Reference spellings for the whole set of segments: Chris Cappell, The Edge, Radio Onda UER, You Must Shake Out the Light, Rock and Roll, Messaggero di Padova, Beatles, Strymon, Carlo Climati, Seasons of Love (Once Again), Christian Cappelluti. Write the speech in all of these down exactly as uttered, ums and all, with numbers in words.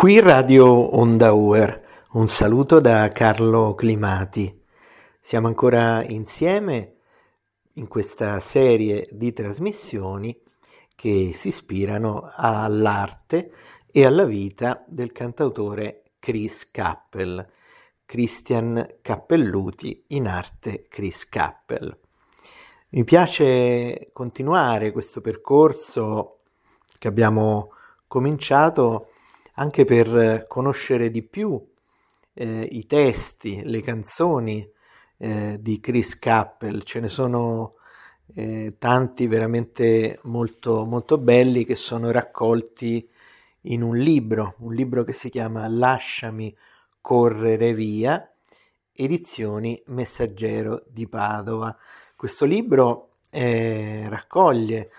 Qui Radio Onda U E R, un saluto da Carlo Climati. Siamo ancora insieme in questa serie di trasmissioni che si ispirano all'arte e alla vita del cantautore Chris Cappell, Christian Cappelluti, in arte Chris Cappell. Mi piace continuare questo percorso che abbiamo cominciato anche per conoscere di più eh, i testi, le canzoni eh, di Chris Cappell. Ce ne sono eh, tanti veramente molto molto belli che sono raccolti in un libro, un libro che si chiama Lasciami correre via, edizioni Messaggero di Padova. Questo libro eh, raccoglie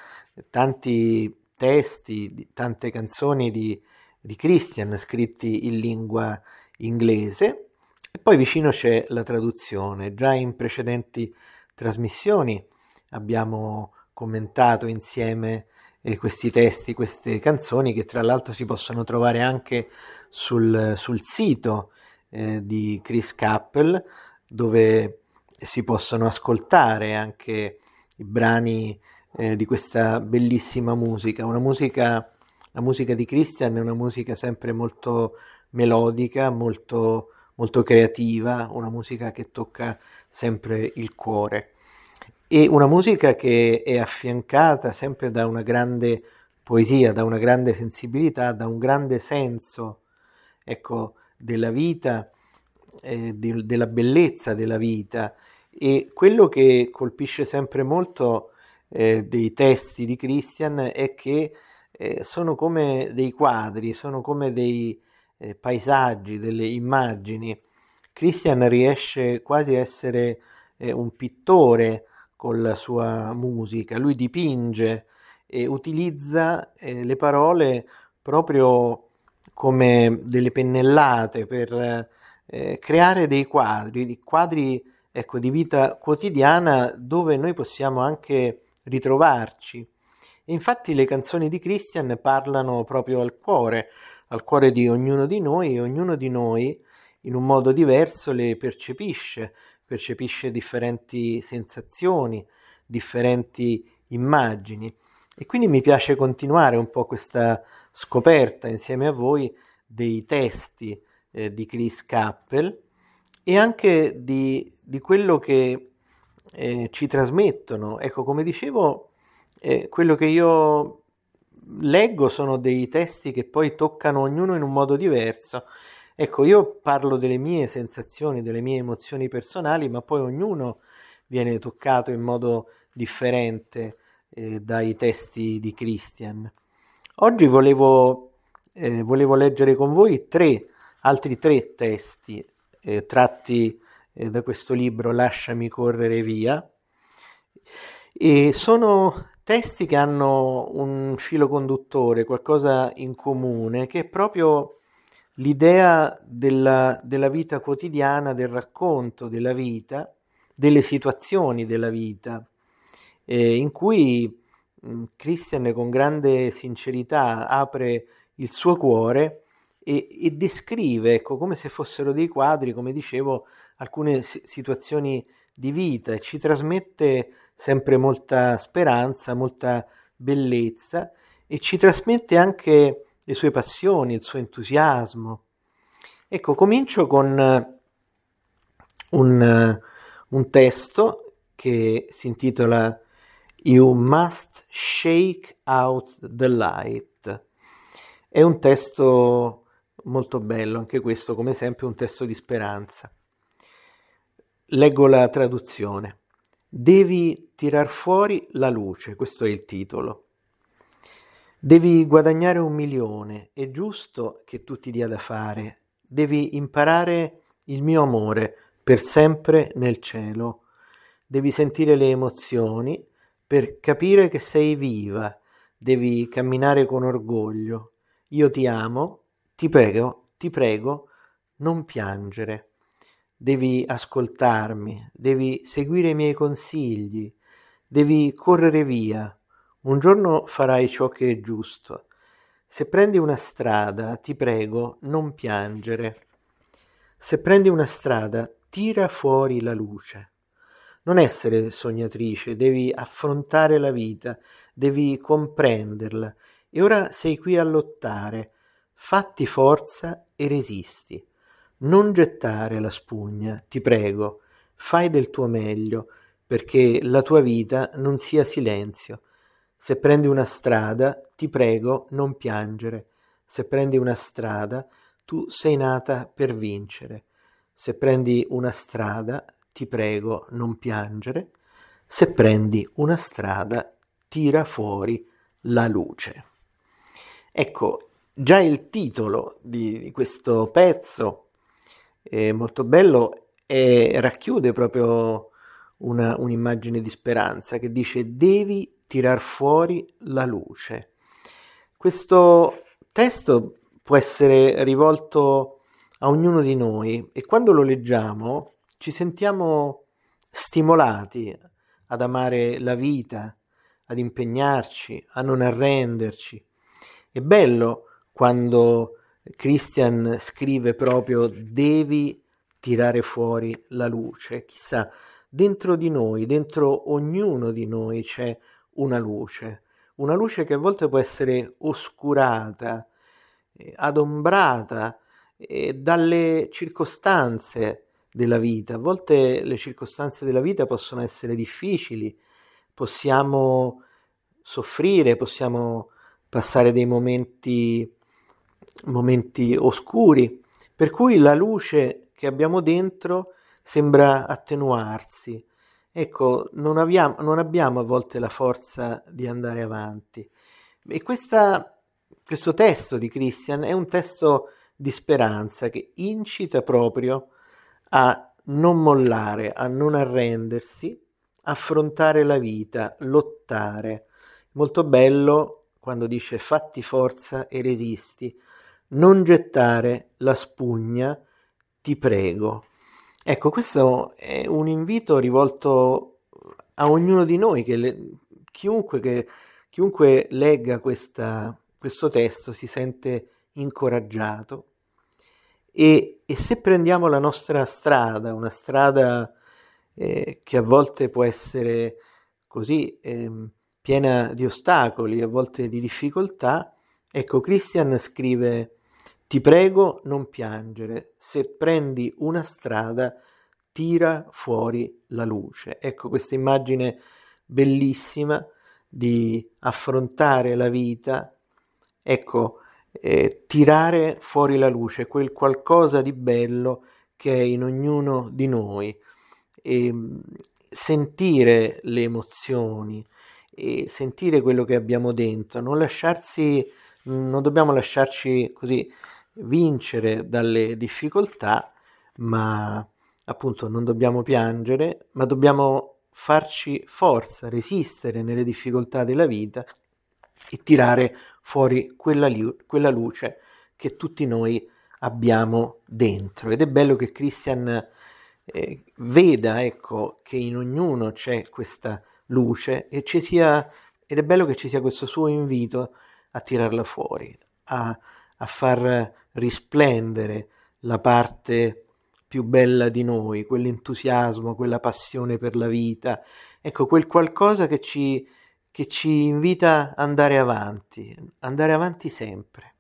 tanti testi, tante canzoni di, di Christian scritti in lingua inglese, e poi vicino c'è la traduzione. Già in precedenti trasmissioni abbiamo commentato insieme E questi testi, queste canzoni, che tra l'altro si possono trovare anche sul, sul sito eh, di Chris Cappell, dove si possono ascoltare anche i brani eh, di questa bellissima musica. Una musica, la musica di Christian è una musica sempre molto melodica, molto, molto creativa, una musica che tocca sempre il cuore. E una musica che è affiancata sempre da una grande poesia, da una grande sensibilità, da un grande senso, ecco, della vita, eh, di, della bellezza della vita. E quello che colpisce sempre molto eh, dei testi di Christian è che eh, sono come dei quadri, sono come dei eh, paesaggi, delle immagini. Christian riesce quasi a essere eh, un pittore con la sua musica. Lui dipinge e utilizza eh, le parole proprio come delle pennellate per eh, creare dei quadri, quadri ecco, di vita quotidiana, dove noi possiamo anche ritrovarci. E infatti le canzoni di Christian parlano proprio al cuore, al cuore di ognuno di noi, e ognuno di noi in un modo diverso le percepisce, percepisce differenti sensazioni, differenti immagini. E quindi mi piace continuare un po' questa scoperta insieme a voi dei testi eh, di Chris Cappell, e anche di, di quello che eh, ci trasmettono. Ecco, come dicevo, eh, quello che io leggo sono dei testi che poi toccano ognuno in un modo diverso. Ecco, io parlo delle mie sensazioni, delle mie emozioni personali, ma poi ognuno viene toccato in modo differente eh, dai testi di Christian. Oggi volevo, eh, volevo leggere con voi tre, altri tre testi eh, tratti eh, da questo libro Lasciami correre via, e sono testi che hanno un filo conduttore, qualcosa in comune, che è proprio l'idea della, della vita quotidiana, del racconto della vita, delle situazioni della vita, eh, in cui mh, Christian con grande sincerità apre il suo cuore e, e descrive, ecco, come se fossero dei quadri, come dicevo, alcune situazioni di vita, e ci trasmette sempre molta speranza, molta bellezza, e ci trasmette anche le sue passioni, il suo entusiasmo. Ecco, comincio con un, un testo che si intitola You Must Shake Out the Light. È un testo molto bello, anche questo, come sempre, un testo di speranza. Leggo la traduzione. Devi tirar fuori la luce, questo è il titolo. Devi guadagnare un milione, è giusto che tu ti dia da fare. Devi imparare il mio amore per sempre nel cielo. Devi sentire le emozioni per capire che sei viva. Devi camminare con orgoglio. Io ti amo, ti prego, ti prego, non piangere. Devi ascoltarmi, devi seguire i miei consigli, devi correre via. Un giorno farai ciò che è giusto. Se prendi una strada, ti prego, non piangere. Se prendi una strada, tira fuori la luce. Non essere sognatrice, devi affrontare la vita, devi comprenderla. E ora sei qui a lottare. Fatti forza e resisti. Non gettare la spugna, ti prego. Fai del tuo meglio, perché la tua vita non sia silenzio. Se prendi una strada, ti prego, non piangere. Se prendi una strada, tu sei nata per vincere. Se prendi una strada, ti prego, non piangere. Se prendi una strada, tira fuori la luce. Ecco, già il titolo di questo pezzo è molto bello e racchiude proprio una, un'immagine di speranza che dice: devi tirar fuori la luce. Questo testo può essere rivolto a ognuno di noi e quando lo leggiamo ci sentiamo stimolati ad amare la vita, ad impegnarci, a non arrenderci. È bello quando Christian scrive proprio devi tirare fuori la luce. Chissà, dentro di noi, dentro ognuno di noi c'è una luce, una luce che a volte può essere oscurata, adombrata dalle circostanze della vita. A volte le circostanze della vita possono essere difficili, possiamo soffrire, possiamo passare dei momenti, momenti oscuri, per cui la luce che abbiamo dentro sembra attenuarsi. Ecco, non abbiamo, non abbiamo a volte la forza di andare avanti. E questa, questo testo di Christian è un testo di speranza che incita proprio a non mollare, a non arrendersi, affrontare la vita, lottare. Molto bello quando dice fatti forza e resisti, non gettare la spugna, ti prego. Ecco, questo è un invito rivolto a ognuno di noi, che le, chiunque, che, chiunque legga questa, questo testo si sente incoraggiato e, e se prendiamo la nostra strada, una strada eh, che a volte può essere così eh, piena di ostacoli, a volte di difficoltà, ecco Christian scrive: ti prego, non piangere. Se prendi una strada, tira fuori la luce. Ecco questa immagine bellissima di affrontare la vita, ecco, eh, tirare fuori la luce, quel qualcosa di bello che è in ognuno di noi. E sentire le emozioni, e sentire quello che abbiamo dentro, non lasciarsi, non dobbiamo lasciarci così vincere dalle difficoltà, ma appunto non dobbiamo piangere, ma dobbiamo farci forza, resistere nelle difficoltà della vita e tirare fuori quella, li- quella luce che tutti noi abbiamo dentro. Ed è bello che Christian eh, veda, ecco, che in ognuno c'è questa luce e ci sia, ed è bello che ci sia questo suo invito a tirarla fuori, a a far risplendere la parte più bella di noi, quell'entusiasmo, quella passione per la vita, ecco quel qualcosa che ci, che ci invita ad andare avanti, andare avanti sempre.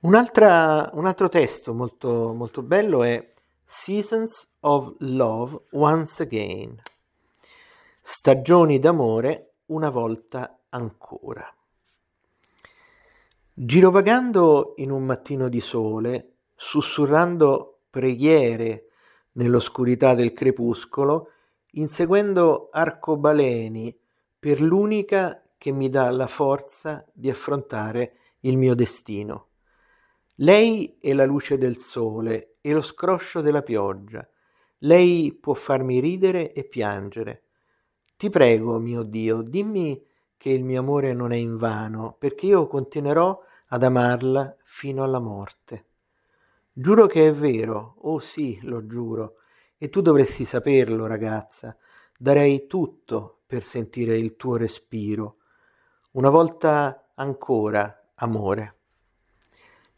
Un'altra, un altro testo molto, molto bello è Seasons of Love (Once Again), stagioni d'amore una volta ancora. Girovagando in un mattino di sole, sussurrando preghiere nell'oscurità del crepuscolo, inseguendo arcobaleni per l'unica che mi dà la forza di affrontare il mio destino. Lei è la luce del sole e lo scroscio della pioggia. Lei può farmi ridere e piangere. Ti prego, mio Dio, dimmi che il mio amore non è invano, perché io continuerò ad amarla fino alla morte. Giuro che è vero, oh sì, lo giuro, e tu dovresti saperlo, ragazza. Darei tutto per sentire il tuo respiro. Una volta ancora, amore.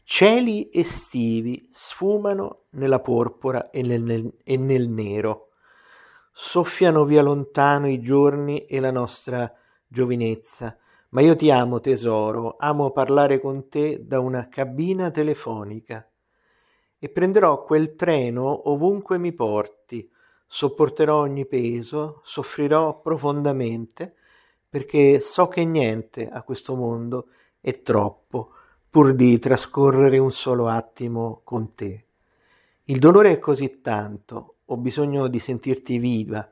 Cieli estivi sfumano nella porpora e nel, nel, e nel nero, soffiano via lontano i giorni e la nostra giovinezza, ma io ti amo tesoro, amo parlare con te da una cabina telefonica e prenderò quel treno ovunque mi porti, sopporterò ogni peso, soffrirò profondamente perché so che niente a questo mondo è troppo pur di trascorrere un solo attimo con te. Il dolore è così tanto, ho bisogno di sentirti viva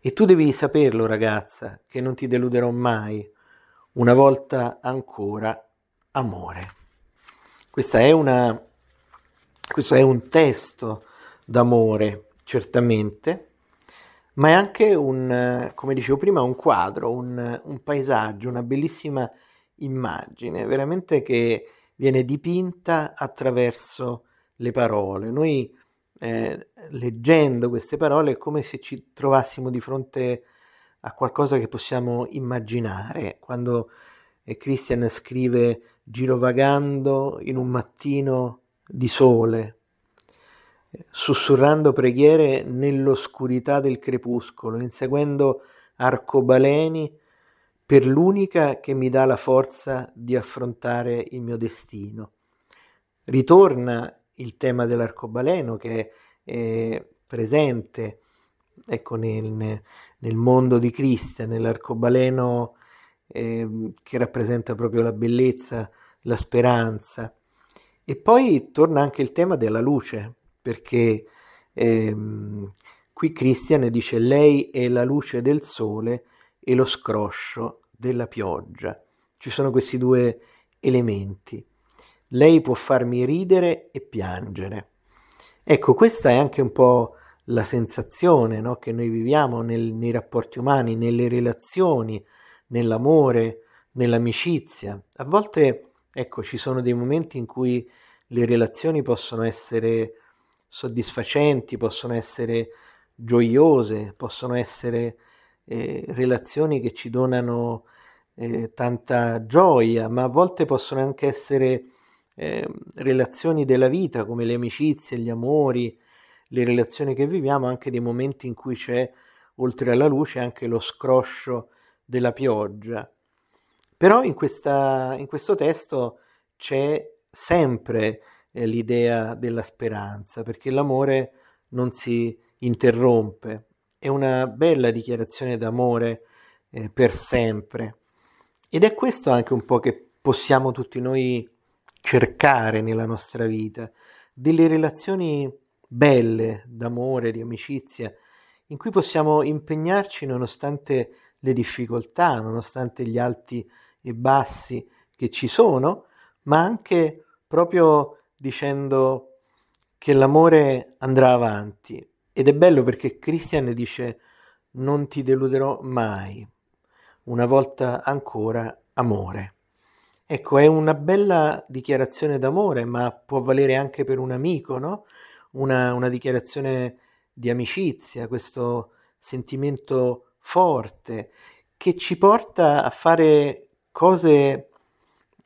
e tu devi saperlo ragazza che non ti deluderò mai, una volta ancora amore. Questa è una questo è un testo d'amore certamente, ma è anche un, come dicevo prima, un quadro, un, un paesaggio, una bellissima immagine veramente che viene dipinta attraverso le parole. Noi eh, leggendo queste parole è come se ci trovassimo di fronte a qualcosa che possiamo immaginare. Quando eh, Christian scrive girovagando in un mattino di sole, sussurrando preghiere nell'oscurità del crepuscolo, inseguendo arcobaleni per l'unica che mi dà la forza di affrontare il mio destino. Ritorna il tema dell'arcobaleno che è presente, ecco, nel, nel mondo di Christian, nell'arcobaleno eh, che rappresenta proprio la bellezza, la speranza. E poi torna anche il tema della luce, perché eh, qui Christian dice «Lei è la luce del sole e lo scroscio della pioggia». Ci sono questi due elementi. Lei può farmi ridere e piangere. Ecco, questa è anche un po' la sensazione, no, che noi viviamo nel, nei rapporti umani, nelle relazioni, nell'amore, nell'amicizia. A volte, ecco, ci sono dei momenti in cui le relazioni possono essere soddisfacenti, possono essere gioiose, possono essere Eh, relazioni che ci donano eh, tanta gioia, ma a volte possono anche essere eh, relazioni della vita, come le amicizie, gli amori, le relazioni che viviamo, anche dei momenti in cui c'è, oltre alla luce, anche lo scroscio della pioggia. Però in, questa, in questo testo c'è sempre eh, l'idea della speranza, perché l'amore non si interrompe. È una bella dichiarazione d'amore eh, per sempre, ed è questo anche un po' che possiamo tutti noi cercare nella nostra vita, delle relazioni belle d'amore, di amicizia, in cui possiamo impegnarci nonostante le difficoltà, nonostante gli alti e bassi che ci sono, ma anche proprio dicendo che l'amore andrà avanti. Ed è bello perché Christian dice non ti deluderò mai, una volta ancora amore. Ecco, è una bella dichiarazione d'amore, ma può valere anche per un amico, no? Una, una dichiarazione di amicizia, questo sentimento forte che ci porta a fare cose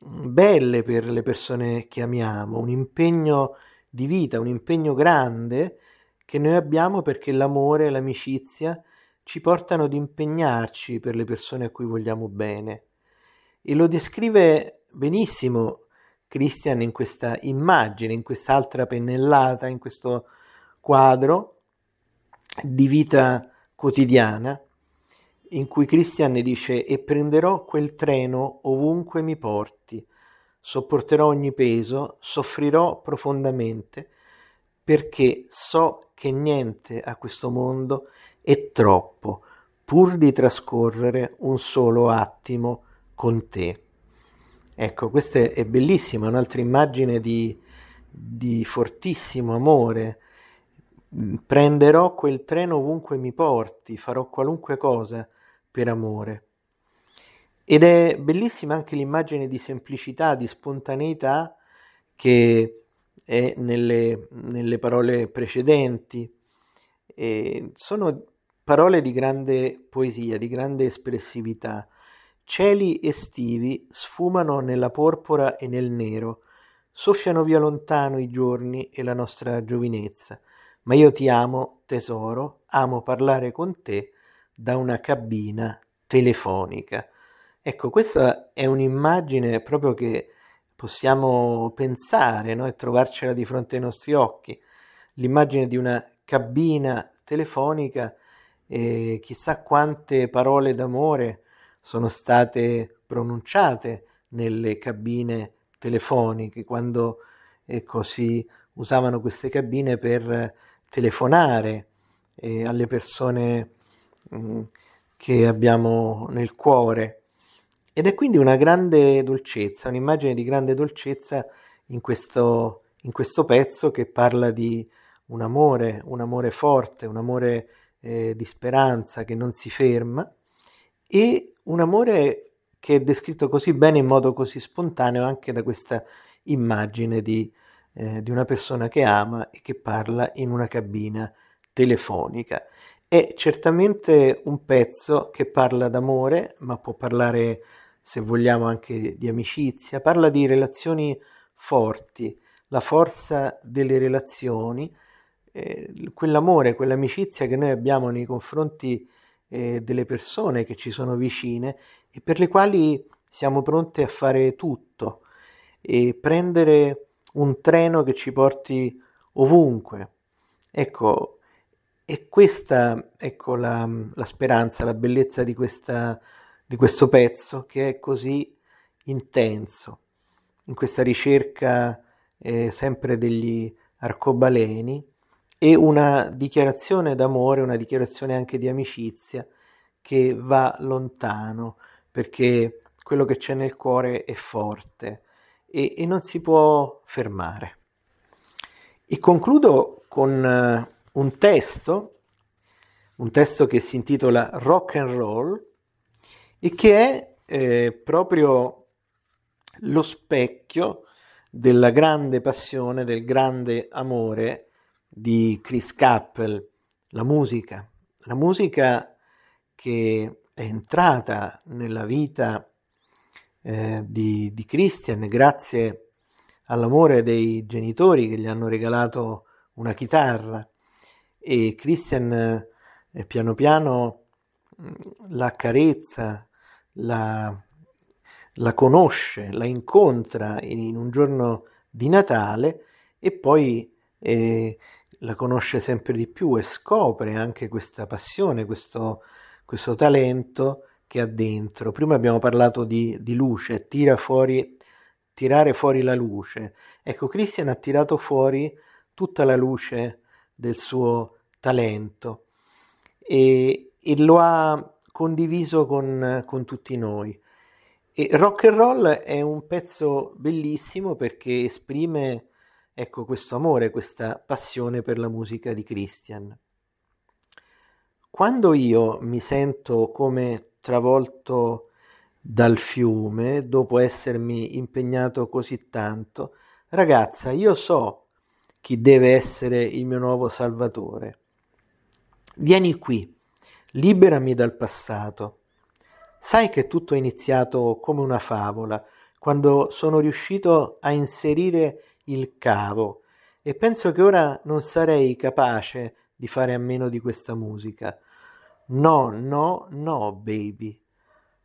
belle per le persone che amiamo, un impegno di vita, un impegno grande che noi abbiamo perché l'amore e l'amicizia ci portano ad impegnarci per le persone a cui vogliamo bene. E lo descrive benissimo Christian in questa immagine, in quest'altra pennellata, in questo quadro di vita quotidiana, in cui Christian dice «E prenderò quel treno ovunque mi porti, sopporterò ogni peso, soffrirò profondamente, perché so che niente a questo mondo è troppo, pur di trascorrere un solo attimo con te». Ecco, questa è bellissima, un'altra immagine di, di fortissimo amore. Prenderò quel treno ovunque mi porti, farò qualunque cosa per amore. Ed è bellissima anche l'immagine di semplicità, di spontaneità che e nelle, nelle parole precedenti. E sono parole di grande poesia, di grande espressività. Cieli estivi sfumano nella porpora e nel nero, soffiano via lontano i giorni e la nostra giovinezza, ma io ti amo, tesoro, amo parlare con te da una cabina telefonica. Ecco, questa è un'immagine proprio che possiamo pensare, no? E trovarcela di fronte ai nostri occhi, l'immagine di una cabina telefonica, e chissà quante parole d'amore sono state pronunciate nelle cabine telefoniche, quando ecco, si usavano queste cabine per telefonare eh, alle persone mh, che abbiamo nel cuore. Ed è quindi una grande dolcezza, un'immagine di grande dolcezza in questo, in questo pezzo che parla di un amore, un amore forte, un amore eh, di speranza che non si ferma, e un amore che è descritto così bene, in modo così spontaneo, anche da questa immagine di, eh, di una persona che ama e che parla in una cabina telefonica. È certamente un pezzo che parla d'amore, ma può parlare, se vogliamo, anche di amicizia, parla di relazioni forti, la forza delle relazioni, eh, quell'amore, quell'amicizia che noi abbiamo nei confronti eh, delle persone che ci sono vicine e per le quali siamo pronti a fare tutto e prendere un treno che ci porti ovunque. Ecco, e questa, ecco la, la speranza, la bellezza di questa, di questo pezzo che è così intenso, in questa ricerca Eh, sempre degli arcobaleni, e una dichiarazione d'amore, una dichiarazione anche di amicizia che va lontano, perché quello che c'è nel cuore è forte e, e non si può fermare. E concludo con uh, un testo, un testo che si intitola Rock and Roll e che è eh, proprio lo specchio della grande passione, del grande amore di Chris Cappell, la musica, la musica che è entrata nella vita eh, di, di Christian grazie all'amore dei genitori che gli hanno regalato una chitarra, e Christian eh, piano piano la carezza, la la conosce, la incontra in un giorno di Natale e poi eh, la conosce sempre di più e scopre anche questa passione, questo, questo talento che ha dentro. Prima abbiamo parlato di, di luce, tira fuori, tirare fuori la luce. Ecco, Christian ha tirato fuori tutta la luce del suo talento e, e lo ha condiviso con, con tutti noi. E Rock and Roll è un pezzo bellissimo perché esprime, ecco, questo amore, questa passione per la musica di Christian. Quando io mi sento come travolto dal fiume dopo essermi impegnato così tanto, ragazza, io so chi deve essere il mio nuovo salvatore. Vieni qui, liberami dal passato. Sai che tutto è iniziato come una favola, quando sono riuscito a inserire il cavo, e penso che ora non sarei capace di fare a meno di questa musica. No, no, no, baby.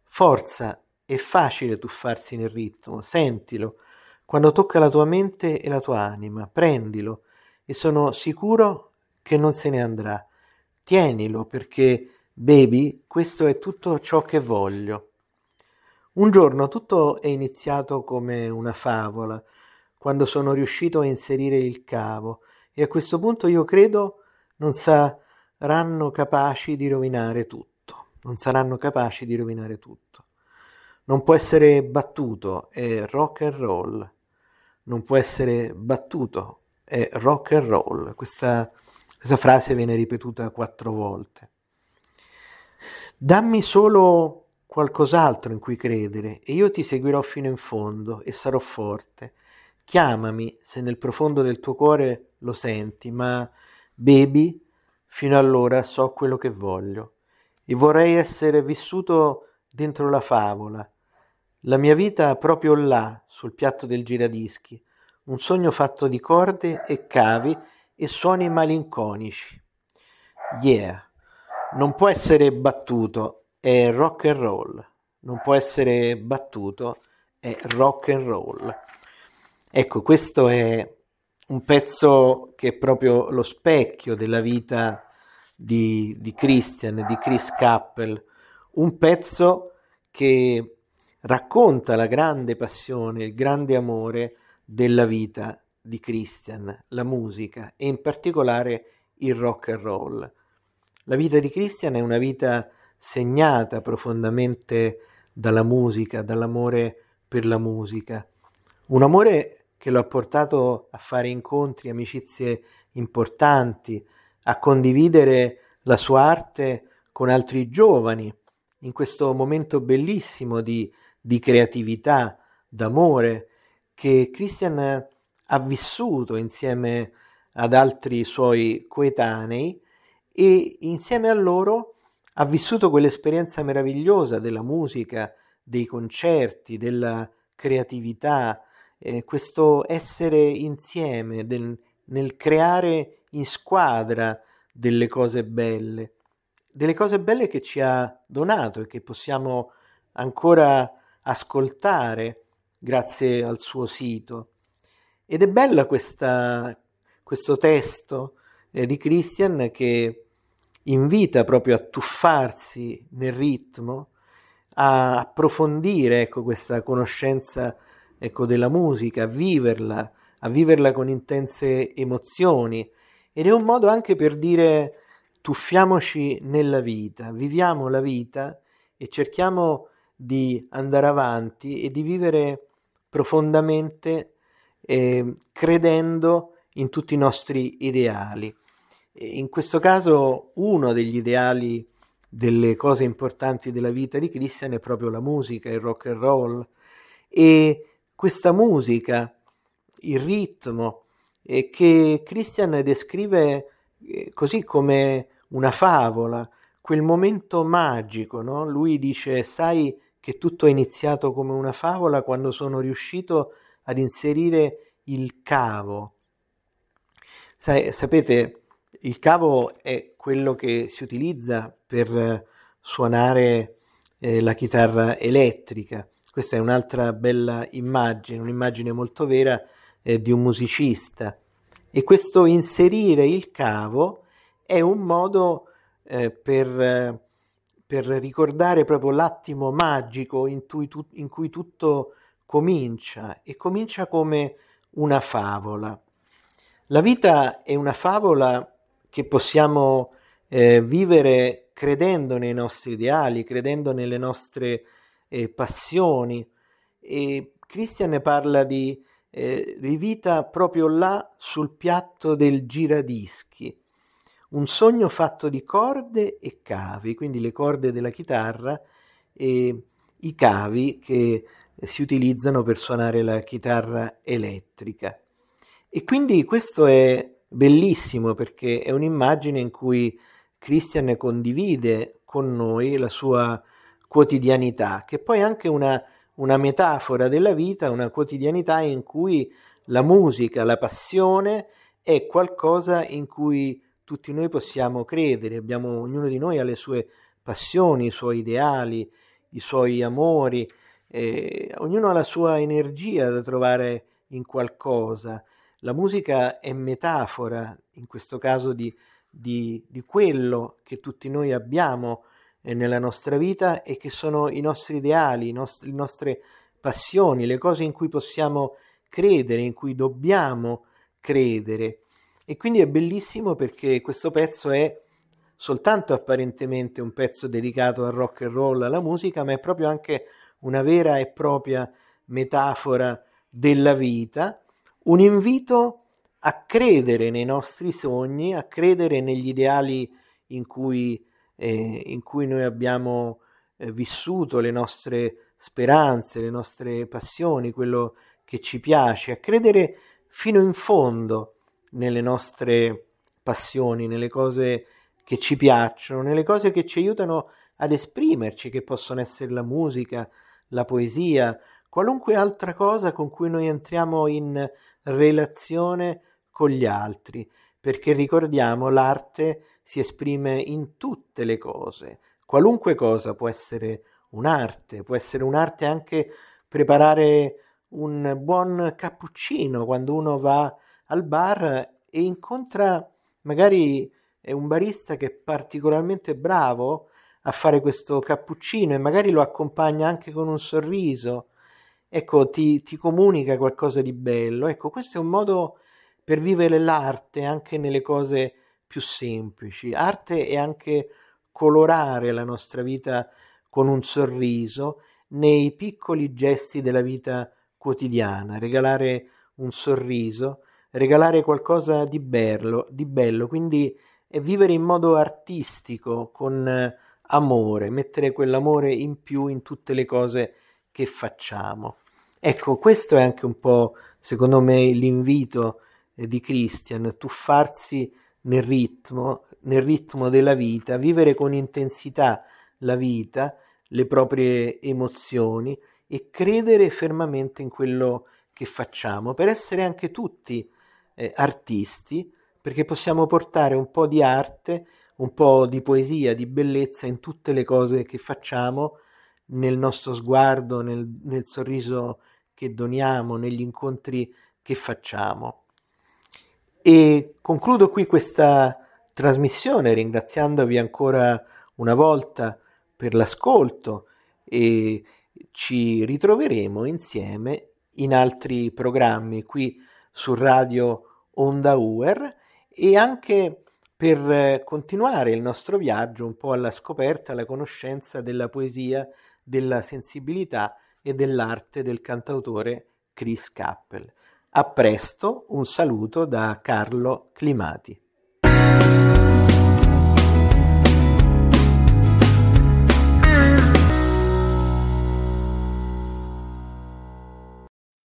Forza, è facile tuffarsi nel ritmo, sentilo. Quando tocca la tua mente e la tua anima, prendilo, e sono sicuro che non se ne andrà. Tienilo, perché... baby, questo è tutto ciò che voglio. Un giorno tutto è iniziato come una favola, quando sono riuscito a inserire il cavo, e a questo punto io credo non saranno capaci di rovinare tutto. Non saranno capaci di rovinare tutto. Non può essere battuto, è rock and roll. Non può essere battuto, è rock and roll. Questa, questa frase viene ripetuta quattro volte. Dammi solo qualcos'altro in cui credere e io ti seguirò fino in fondo e sarò forte. Chiamami se nel profondo del tuo cuore lo senti, ma baby, fino allora so quello che voglio e vorrei essere vissuto dentro la favola, la mia vita proprio là, sul piatto del giradischi, un sogno fatto di corde e cavi e suoni malinconici. Yeah, non può essere battuto, è rock and roll, non può essere battuto, è rock and roll. Ecco, questo è un pezzo che è proprio lo specchio della vita di, di Christian, di Chris Cappell, un pezzo che racconta la grande passione, il grande amore della vita di Christian, la musica e in particolare il rock and roll. La vita di Christian è una vita segnata profondamente dalla musica, dall'amore per la musica, un amore che lo ha portato a fare incontri, amicizie importanti, a condividere la sua arte con altri giovani in questo momento bellissimo di, di creatività, d'amore, che Christian ha vissuto insieme ad altri suoi coetanei e insieme a loro ha vissuto quell'esperienza meravigliosa della musica, dei concerti, della creatività, eh, questo essere insieme del, nel creare in squadra delle cose belle, delle cose belle che ci ha donato e che possiamo ancora ascoltare grazie al suo sito. Ed è bella questa, questo testo eh, di Christian che invita proprio a tuffarsi nel ritmo, a approfondire ecco, questa conoscenza ecco, della musica, a viverla, a viverla con intense emozioni. Ed è un modo anche per dire: tuffiamoci nella vita, viviamo la vita e cerchiamo di andare avanti e di vivere profondamente eh, credendo in tutti i nostri ideali. E in questo caso uno degli ideali delle cose importanti della vita di Christian è proprio la musica, il rock and roll, e questa musica, il ritmo eh, che Christian descrive eh, così come una favola, quel momento magico, no? Lui dice: sai che tutto è iniziato come una favola quando sono riuscito ad inserire il cavo. Sai, sapete, il cavo è quello che si utilizza per suonare eh, la chitarra elettrica. Questa è un'altra bella immagine, un'immagine molto vera eh, di un musicista. E questo inserire il cavo è un modo eh, per, per ricordare proprio l'attimo magico in cui, tu, in cui tutto comincia, e comincia come una favola. La vita è una favola che possiamo eh, vivere credendo nei nostri ideali, credendo nelle nostre eh, passioni. E Christian parla di eh, vita proprio là sul piatto del giradischi, un sogno fatto di corde e cavi, quindi le corde della chitarra e i cavi che si utilizzano per suonare la chitarra elettrica. E quindi questo è bellissimo perché è un'immagine in cui Christian condivide con noi la sua quotidianità, che poi è anche una, una metafora della vita, una quotidianità in cui la musica, la passione è qualcosa in cui tutti noi possiamo credere. Abbiamo, ognuno di noi ha le sue passioni, i suoi ideali, i suoi amori, eh, ognuno ha la sua energia da trovare in qualcosa. La musica è metafora, in questo caso, di, di, di quello che tutti noi abbiamo eh, nella nostra vita e che sono i nostri ideali, i nostri, le nostre passioni, le cose in cui possiamo credere, in cui dobbiamo credere. E quindi è bellissimo perché questo pezzo è soltanto apparentemente un pezzo dedicato al rock and roll, alla musica, ma è proprio anche una vera e propria metafora della vita, un invito a credere nei nostri sogni, a credere negli ideali in cui, eh, in cui noi abbiamo eh, vissuto le nostre speranze, le nostre passioni, quello che ci piace, a credere fino in fondo nelle nostre passioni, nelle cose che ci piacciono, nelle cose che ci aiutano ad esprimerci, che possono essere la musica, la poesia, qualunque altra cosa con cui noi entriamo in relazione con gli altri, perché ricordiamo, l'arte si esprime in tutte le cose, qualunque cosa può essere un'arte, può essere un'arte anche preparare un buon cappuccino quando uno va al bar e incontra magari un barista che è particolarmente bravo a fare questo cappuccino e magari lo accompagna anche con un sorriso, ecco, ti, ti comunica qualcosa di bello. Ecco, questo è un modo per vivere l'arte anche nelle cose più semplici. Arte è anche colorare la nostra vita con un sorriso nei piccoli gesti della vita quotidiana, regalare un sorriso, regalare qualcosa di bello, di bello, quindi è vivere in modo artistico, con amore, mettere quell'amore in più in tutte le cose che facciamo. Ecco, questo è anche un po', secondo me, l'invito di Christian, tuffarsi nel ritmo, nel ritmo della vita, vivere con intensità la vita, le proprie emozioni e credere fermamente in quello che facciamo, per essere anche tutti eh, artisti, perché possiamo portare un po' di arte, un po' di poesia, di bellezza in tutte le cose che facciamo, nel nostro sguardo, nel, nel sorriso che doniamo, negli incontri che facciamo. E concludo qui questa trasmissione ringraziandovi ancora una volta per l'ascolto e ci ritroveremo insieme in altri programmi qui su Radio Onda U E R e anche per continuare il nostro viaggio un po' alla scoperta, alla conoscenza della poesia, della sensibilità e dell'arte del cantautore Chris Cappell. A presto, un saluto da Carlo Climati.